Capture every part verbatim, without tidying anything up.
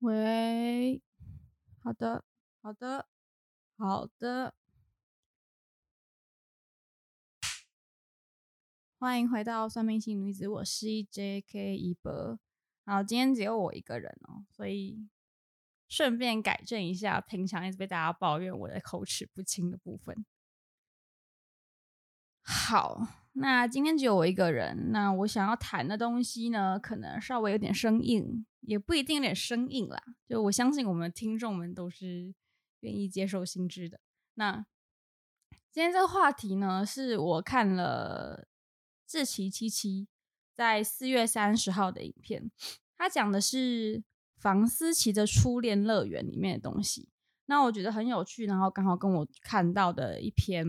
喂，好的好的好的，欢迎回到算命性女子，我是 J K 一博。好，今天只有我一个人哦，所以顺便改正一下平常一直被大家抱怨我的口齿不清的部分。好，那今天只有我一个人，那我想要谈的东西呢，可能稍微有点生硬，也不一定有点生硬啦，就我相信我们听众们都是愿意接受新知的。那今天这个话题呢，是我看了志祺七七在四月三十号的影片，他讲的是房思琪的初恋乐园里面的东西，那我觉得很有趣，然后刚好跟我看到的一篇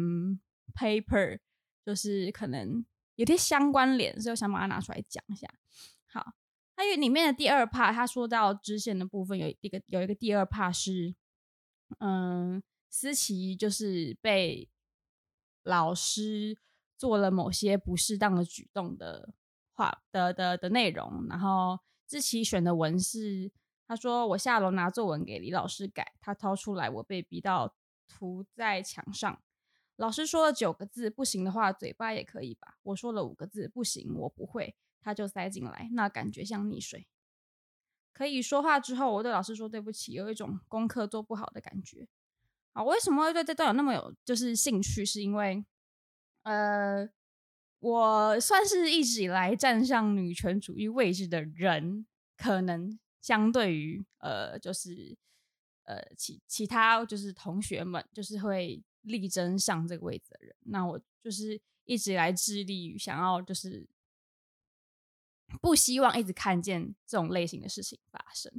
paper 就是可能有些相关联，所以我想把它拿出来讲一下。好，它里面的第二 part 他说到支线的部分，有一个有一个第二 part 是嗯，思琪就是被老师做了某些不适当的举动的的的的内容，然后志祺选的文是他说我下楼拿作文给李老师改，他掏出来我被逼到涂在墙上，老师说了九个字，不行的话嘴巴也可以吧，我说了五个字，不行我不会，他就塞进来，那感觉像溺水。可以说话之后我对老师说对不起，有一种功课做不好的感觉。好，为什么会对这段有那么有就是兴趣，是因为呃我算是一直以来站上女权主义位置的人，可能相对于呃，就是呃其其他就是同学们，就是会力争上这个位置的人。那我就是一直以来致力于想要，就是不希望一直看见这种类型的事情发生。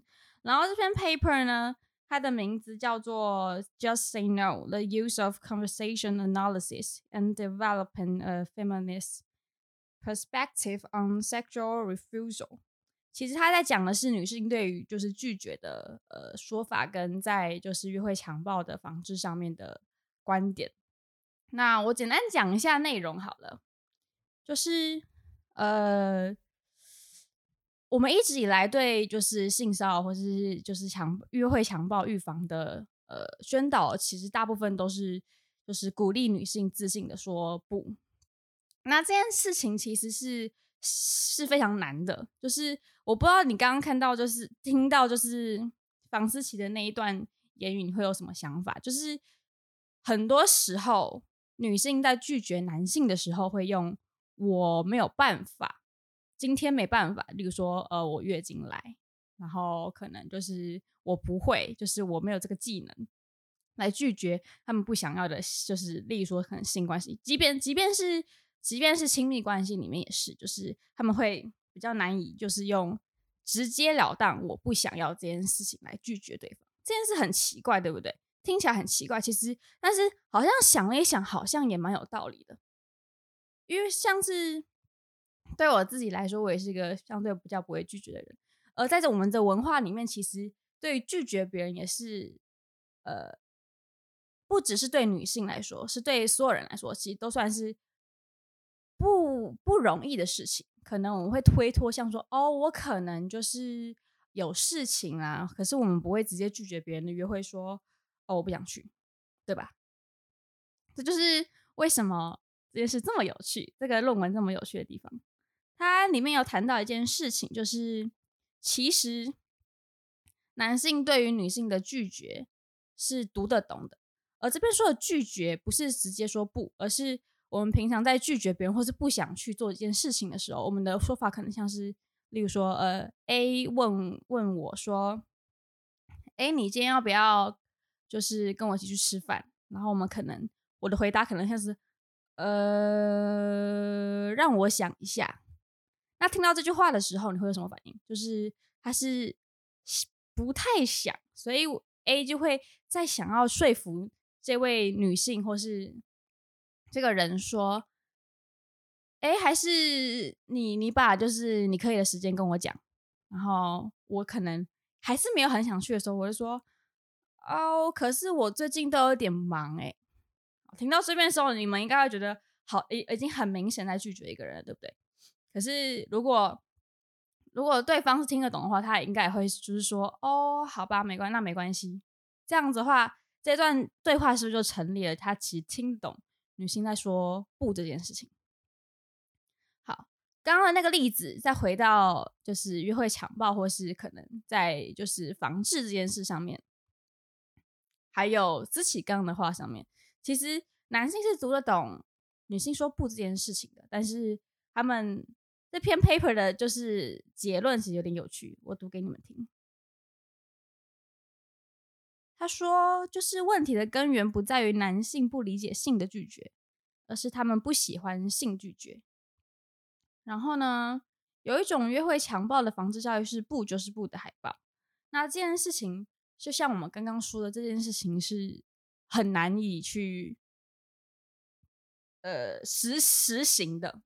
然后这篇 paper 呢，它的名字叫做 Just Say No, The Use of Conversation Analysis and Developing a Feminist Perspective on Sexual Refusal。 其实它在讲的是女性对于就是拒绝的呃说法跟在就是约会强暴的防治上面的观点。那我简单讲一下内容好了，就是呃我们一直以来对就是性骚扰或是就是强约会强暴预防的呃宣导，其实大部分都是就是鼓励女性自信的说不。那这件事情其实是是非常难的，就是我不知道你刚刚看到就是听到就是房思琪的那一段言语，你会有什么想法？就是很多时候女性在拒绝男性的时候，会用我没有办法。今天没办法，例如说呃，我月经来，然后可能就是我不会，就是我没有这个技能，来拒绝他们不想要的，就是例如说可能性关系，即便即便是即便是亲密关系里面也是，就是他们会比较难以就是用直截了当我不想要这件事情来拒绝对方。这件事很奇怪，对不对？听起来很奇怪，其实但是好像想了一想，好像也蛮有道理的，因为像是对我自己来说，我也是一个相对比较不会拒绝的人，而在我们的文化里面，其实对于拒绝别人也是呃，不只是对女性来说，是对所有人来说，其实都算是不不容易的事情。可能我们会推脱，像说哦，我可能就是有事情啊，可是我们不会直接拒绝别人的约会说哦，我不想去，对吧？这就是为什么这件事这么有趣，这个论文这么有趣的地方。它里面有谈到一件事情，就是其实男性对于女性的拒绝是读得懂的，而这边说的拒绝不是直接说不，而是我们平常在拒绝别人或是不想去做一件事情的时候，我们的说法可能像是例如说呃 A 问问我说诶，你今天要不要就是跟我一起去吃饭，然后我们可能我的回答可能像是呃让我想一下。那听到这句话的时候，你会有什么反应？就是他是不太想，所以 A 就会在想要说服这位女性或是这个人说，哎，还是你你把就是你可以的时间跟我讲。然后我可能还是没有很想去的时候，我就说哦，可是我最近都有点忙哎、欸。听到这边的时候，你们应该会觉得好，已经很明显在拒绝一个人了，对不对？可是如果如果对方是听得懂的话，他应该也会就是说，哦，好吧，没关系，那没关系。这样子的话，这段对话是不是就成立了？他其实听懂女性在说不这件事情。好，刚刚的那个例子，再回到就是约会强暴，或是可能在就是防治这件事上面，还有思琪刚刚的话上面，其实男性是读得懂女性说不这件事情的，但是他们这篇 paper 的就是结论其实有点有趣，我读给你们听。他说，就是问题的根源不在于男性不理解性的拒绝，而是他们不喜欢性拒绝。然后呢，有一种约会强暴的防治教育是不就是不的海报。那这件事情就像我们刚刚说的，这件事情是很难以去呃实实行的。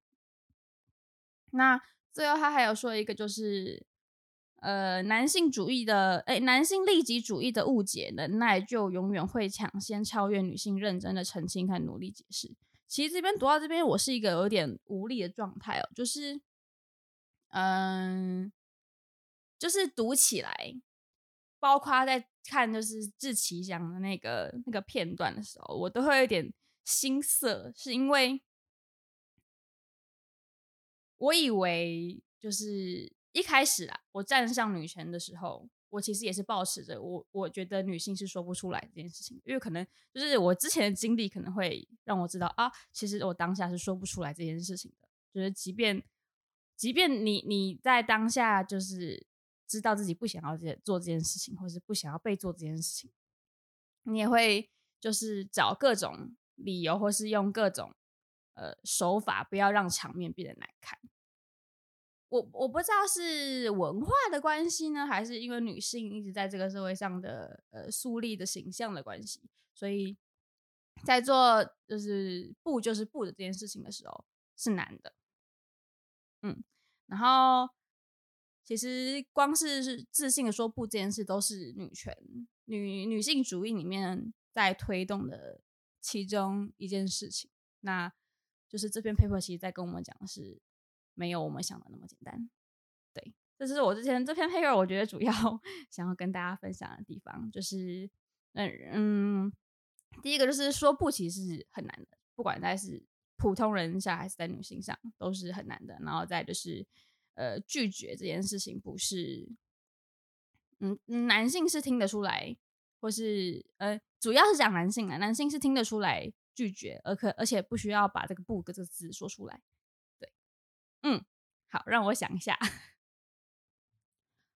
那最后他还有说一个，就是呃，男性主义的，哎，男性利己主义的误解能耐就永远会抢先超越女性认真的澄清和努力解释。其实这边读到这边，我是一个有点无力的状态哦，就是，嗯、呃，就是读起来，包括在看就是志祺讲的那个那个片段的时候，我都会有点心塞，是因为我以为就是。一开始啦，我站上女权的时候，我其实也是抱持着我我觉得女性是说不出来这件事情，因为可能就是我之前的经历可能会让我知道啊，其实我当下是说不出来这件事情的，就是即便即便你你在当下就是知道自己不想要做这件事情，或是不想要被做这件事情，你也会就是找各种理由，或是用各种呃手法，不要让场面变得难看。我, 我不知道是文化的关系呢，还是因为女性一直在这个社会上的呃树立的形象的关系，所以在做就是不就是不的这件事情的时候是难的。嗯，然后其实光是自信的说不这件事都是女权 女, 女性主义里面在推动的其中一件事情。那就是这篇 paper 其实在跟我们讲的是没有我们想的那么简单，对，这是我之前这篇 paper 我觉得主要想要跟大家分享的地方，就是嗯嗯，第一个就是说不其实是很难的，不管在是普通人上还是在女性上都是很难的。然后再就是呃拒绝这件事情不是嗯男性是听得出来，或是呃主要是讲男性啦，男性是听得出来拒绝，而可而且不需要把这个不这个字说出来。嗯，好，让我想一下。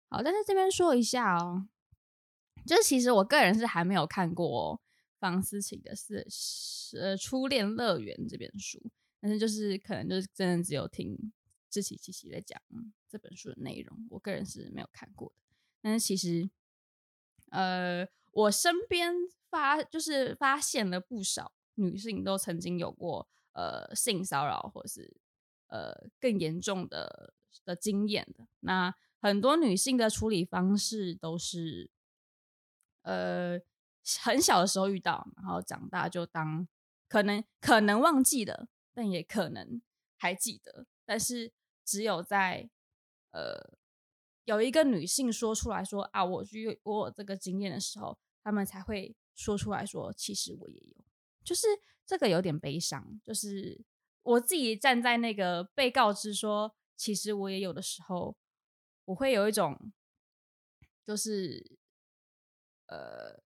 好，但是这边说一下哦，就是其实我个人是还没有看过房思琪的是呃《初恋乐园》这本书，但是就是可能就是真的只有听志祺七七在讲这本书的内容，我个人是没有看过的。但是其实呃，我身边发就是发现了不少女性都曾经有过呃性骚扰或是。呃，更严重的的经验的。那很多女性的处理方式都是，呃，很小的时候遇到，然后长大就当可能可能忘记了，但也可能还记得。但是只有在呃有一个女性说出来说啊，我去我有这个经验的时候，她们才会说出来说，其实我也有。就是这个有点悲伤，就是。我自己站在那个被告知说其实我也有的时候，我会有一种就是呃，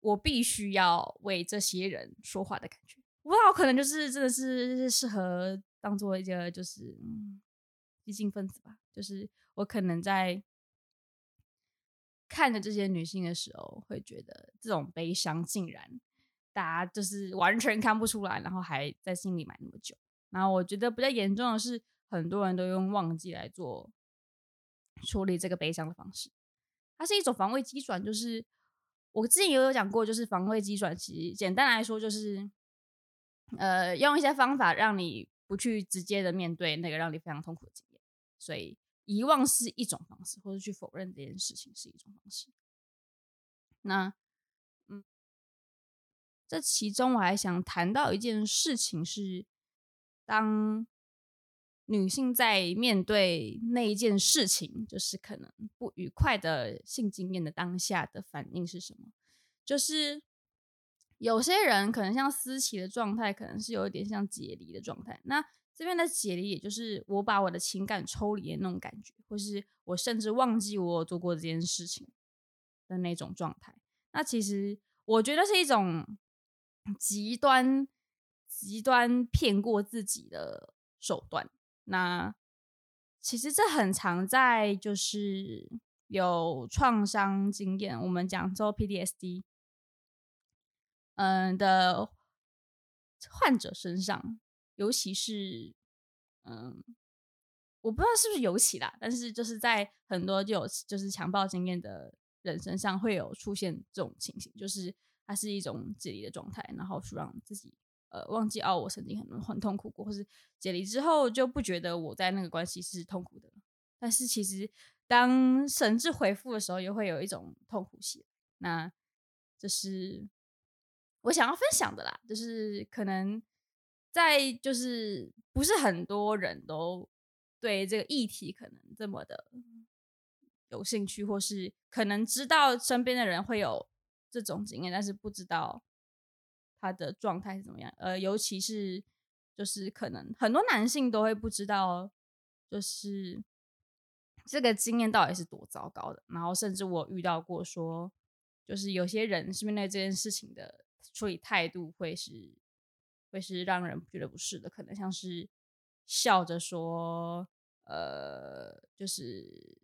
我必须要为这些人说话的感觉。我不知道，可能就是真的是适合当做一个就是激进分子吧，就是我可能在看着这些女性的时候会觉得这种悲伤竟然大家就是完全看不出来，然后还在心里埋那么久。然后我觉得比较严重的是很多人都用忘记来做处理这个悲伤的方式，它是一种防卫机转。就是我之前也有讲过，就是防卫机转其实简单来说就是呃，用一些方法让你不去直接的面对那个让你非常痛苦的经验，所以遗忘是一种方式，或者去否认这件事情是一种方式。那嗯，这其中我还想谈到一件事情是，当女性在面对那一件事情，就是可能不愉快的性经验的当下的反应是什么？就是有些人可能像思琪的状态，可能是有一点像解离的状态。那这边的解离，也就是我把我的情感抽离的那种感觉，或是我甚至忘记我做过这件事情的那种状态。那其实我觉得是一种极端极端骗过自己的手段。那其实这很常在就是有创伤经验，我们讲说 P T S D。嗯的患者身上，尤其是嗯，我不知道是不是尤其啦，但是就是在很多就有就是强暴经验的人身上会有出现这种情形，就是它是一种解离的状态，然后去让自己呃忘记哦，我曾经很很痛苦过，或是解离之后就不觉得我在那个关系是痛苦的，但是其实当神智回复的时候，又会有一种痛苦期。那这是我想要分享的啦，就是可能在就是不是很多人都对这个议题可能这么的有兴趣，或是可能知道身边的人会有这种经验，但是不知道他的状态是怎么样。呃，尤其是就是可能很多男性都会不知道就是这个经验到底是多糟糕的，然后甚至我遇到过说就是有些人是面对这件事情的处理态度会是会是让人觉得不适的，可能像是笑着说呃就是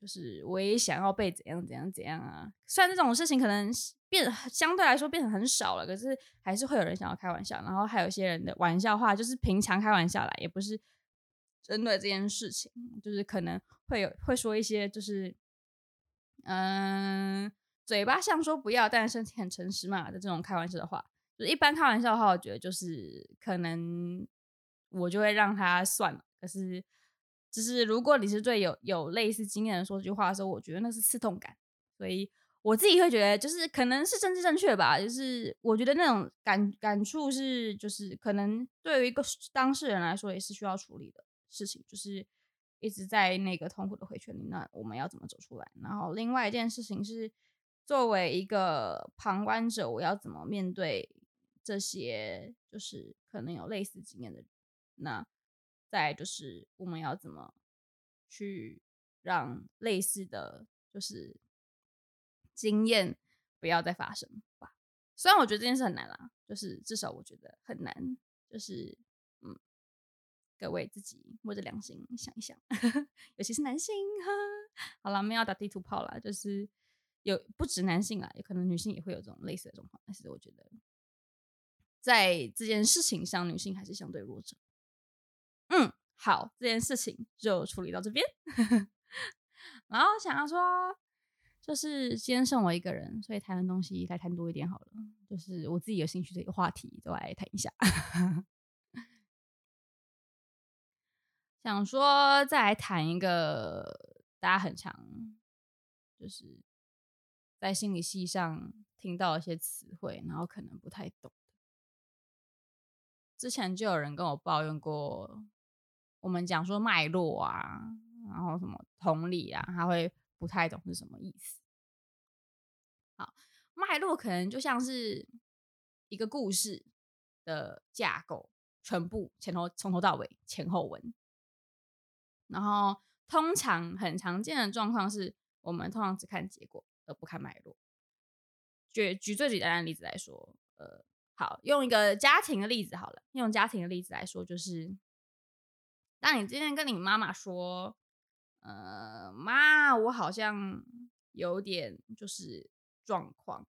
就是我也想要被怎样怎样怎样啊，虽然这种事情可能变相对来说变得很少了，可是还是会有人想要开玩笑，然后还有些人的玩笑话就是平常开玩笑啦，也不是针对这件事情，就是可能会有会说一些就是嗯、呃嘴巴上说不要，但是身体很诚实嘛的这种开玩笑的话，就一般开玩笑的话，我觉得就是可能我就会让他算了。可是，就是如果你是对有有类似经验的说句话的时候，我觉得那是刺痛感，所以我自己会觉得就是可能是政治正确吧，就是我觉得那种感感触是就是可能对于一个当事人来说也是需要处理的事情，就是一直在那个痛苦的回圈里，那我们要怎么走出来？然后另外一件事情是，作为一个旁观者，我要怎么面对这些就是可能有类似经验的人？那再来就是我们要怎么去让类似的就是经验不要再发生吧？虽然我觉得这件事很难啦，就是至少我觉得很难，就是嗯，各位自己摸着良心想一想，尤其是男性哈。好啦，没有打地图炮啦，就是。有不止男性啦，也可能女性也会有这种类似的状况，但是我觉得在这件事情上，女性还是相对弱者。嗯，好，这件事情就处理到这边。然后想要说，就是今天剩我一个人，所以谈的东西来谈多一点好了。就是我自己有兴趣的一个话题，都来谈一下。想说再来谈一个大家很常就是。在心理系上听到一些词汇，然后可能不太懂。之前就有人跟我抱怨过，我们讲说脉络啊，然后什么同理啊，他会不太懂是什么意思。好，脉络可能就像是一个故事的架构，全部前头从头到尾前后文。然后通常很常见的状况是，我们通常只看结果。而不看脉络。举举最简单的例子来说，呃，好，用一个家庭的例子好了。用家庭的例子来说，就是当你今天跟你妈妈说，呃，妈，我好像有点就是状况，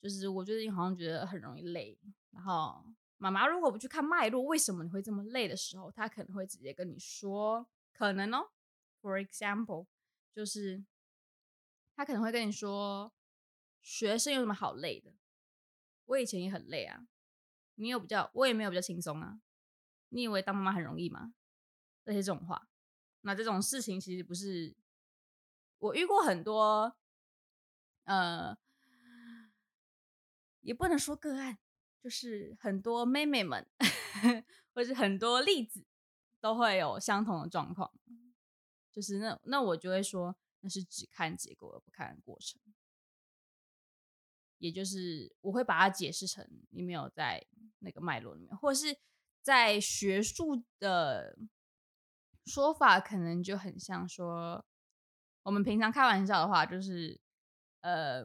就是我最近好像觉得很容易累。然后妈妈如果不去看脉络，为什么你会这么累的时候，她可能会直接跟你说，可能哦 ，for example， 就是。他可能会跟你说，学生有什么好累的？我以前也很累啊，你有比较，我也没有比较轻松啊。你以为当妈妈很容易吗？这些这种话，那这种事情其实不是我遇过很多，呃，也不能说个案，就是很多妹妹们或是很多例子都会有相同的状况，就是那那我就会说那是只看结果而不看过程，也就是我会把它解释成你没有在那个脉络里面，或是在学术的说法可能就很像说我们平常开玩笑的话就是呃，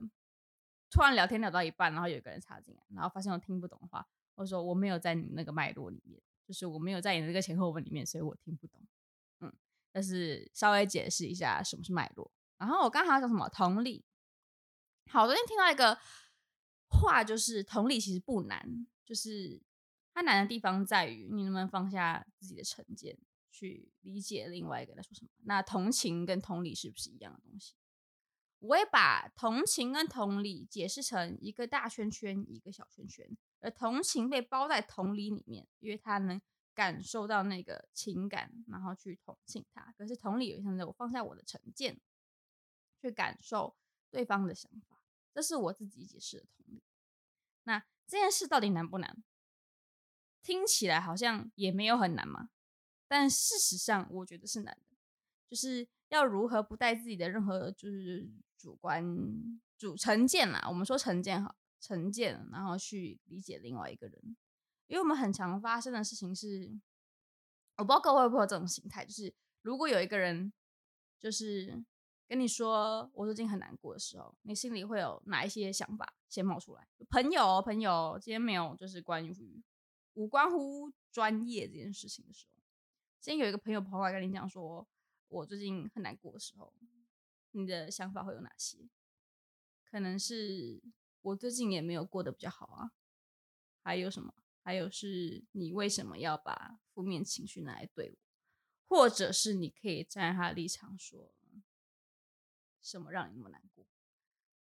突然聊天聊到一半然后有一个人插进来，然后发现我听不懂的话，我说我没有在你那个脉络里面，就是我没有在你那个前后文里面，所以我听不懂。嗯，但是稍微解释一下什么是脉络。然后我刚才要讲什么同理，好，我昨天听到一个话，就是同理其实不难，就是它难的地方在于你能不能放下自己的成见去理解另外一个人在说什么。那同情跟同理是不是一样的东西？我会把同情跟同理解释成一个大圈圈一个小圈圈，而同情被包在同理里面，因为他能感受到那个情感然后去同情他。可是同理有像是我放下我的成见去感受对方的想法，这是我自己解释的同理。那这件事到底难不难？听起来好像也没有很难嘛，但事实上我觉得是难的，就是要如何不带自己的任何就是主观主成见啦，我们说成见好，成见然后去理解另外一个人。因为我们很常发生的事情是，我不知道各位会不会有这种心态，就是如果有一个人就是跟你说我最近很难过的时候，你心里会有哪一些想法先冒出来？朋友朋友今天没有就是关于无关乎专业这件事情的时候，今天有一个朋友跑过来跟你讲说我最近很难过的时候，你的想法会有哪些？可能是我最近也没有过得比较好啊，还有什么？还有是你为什么要把负面情绪拿来对我？或者是你可以站在他的立场说，什么让你那么难过？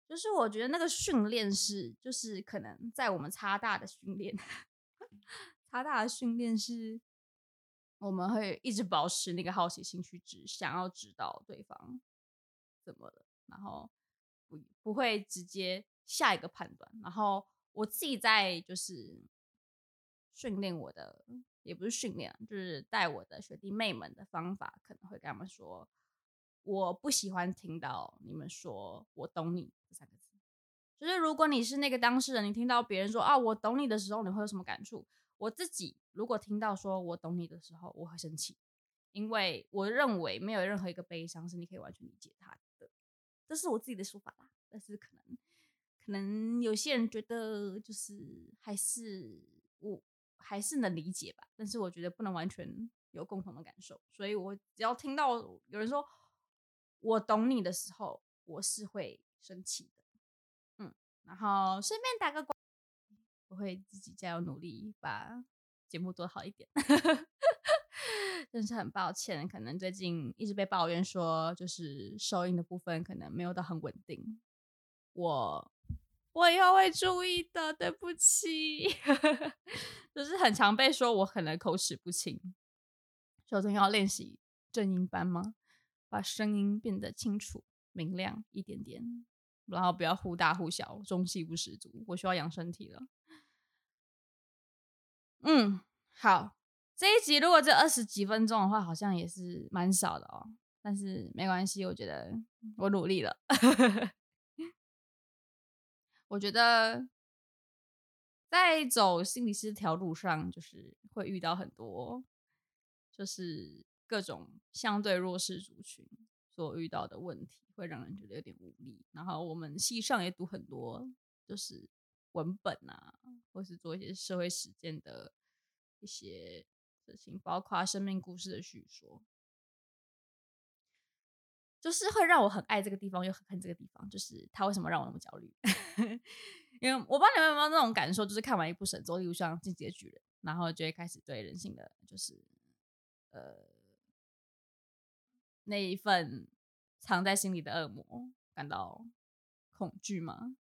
就是我觉得那个训练是，就是可能在我们插大的训练，插大的训练是我们会一直保持那个好奇心去知，想要知道对方怎么了，然后 不, 不会直接下一个判断。然后我自己在就是训练我的，也不是训练，就是带我的学弟妹们的方法，可能会跟他们说我不喜欢听到你们说我懂你这三个字。就是如果你是那个当事人，你听到别人说啊我懂你的时候，你会有什么感触？我自己如果听到说我懂你的时候，我会生气，因为我认为没有任何一个悲伤是你可以完全理解它的，这是我自己的说法啦。但是可能可能有些人觉得就是还是我还是能理解吧，但是我觉得不能完全有共同的感受，所以我只要听到有人说我懂你的时候，我是会生气的。嗯，然后顺便打个广告，我会自己加油努力把节目做好一点真是很抱歉，可能最近一直被抱怨说就是收音的部分可能没有到很稳定，我我以后会注意的，对不起就是很常被说我可能口齿不清，所以我终于要练习正音班吗，把声音变得清楚明亮一点点，然后不要忽大忽小，中气不十足，我需要养身体了。嗯，好，这一集如果这二十几分钟的话，好像也是蛮少的哦，但是没关系，我觉得我努力了我觉得在走心理师这条路上，就是会遇到很多就是各种相对弱势族群所遇到的问题，会让人觉得有点无力。然后我们系上也读很多就是文本啊，或是做一些社会实践的一些事情，包括生命故事的叙说，就是会让我很爱这个地方又很恨这个地方，就是他为什么让我那么焦虑因为我不知道你们有没有那种感受，就是看完一部神作，例如像《进击的巨人》，然后就会开始对人性的就是呃那一份藏在心里的恶魔感到恐惧吗？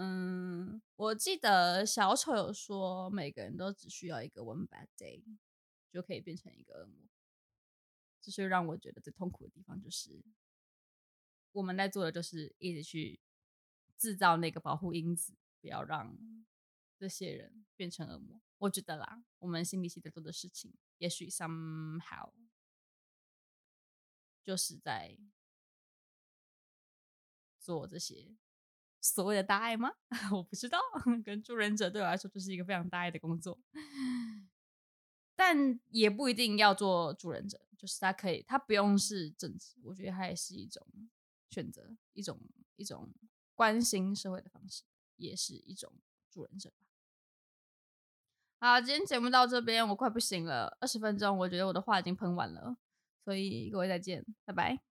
嗯，我记得小丑有说每个人都只需要一个 one bad day 就可以变成一个恶魔。这是让我觉得最痛苦的地方，就是我们在做的就是一直去制造那个保护因子，不要让这些人变成恶魔，我觉得啦，我们心理系在做的事情也许 somehow 就是在做这些所谓的大爱吗？我不知道，跟助人者对我来说就是一个非常大爱的工作，但也不一定要做助人者，就是他可以，他不用是政治，我觉得他也是一种选择，一种一种关心社会的方式，也是一种助人者吧。好，今天节目到这边，我快不行了，二十分钟，我觉得我的话已经喷完了，所以各位再见，拜拜。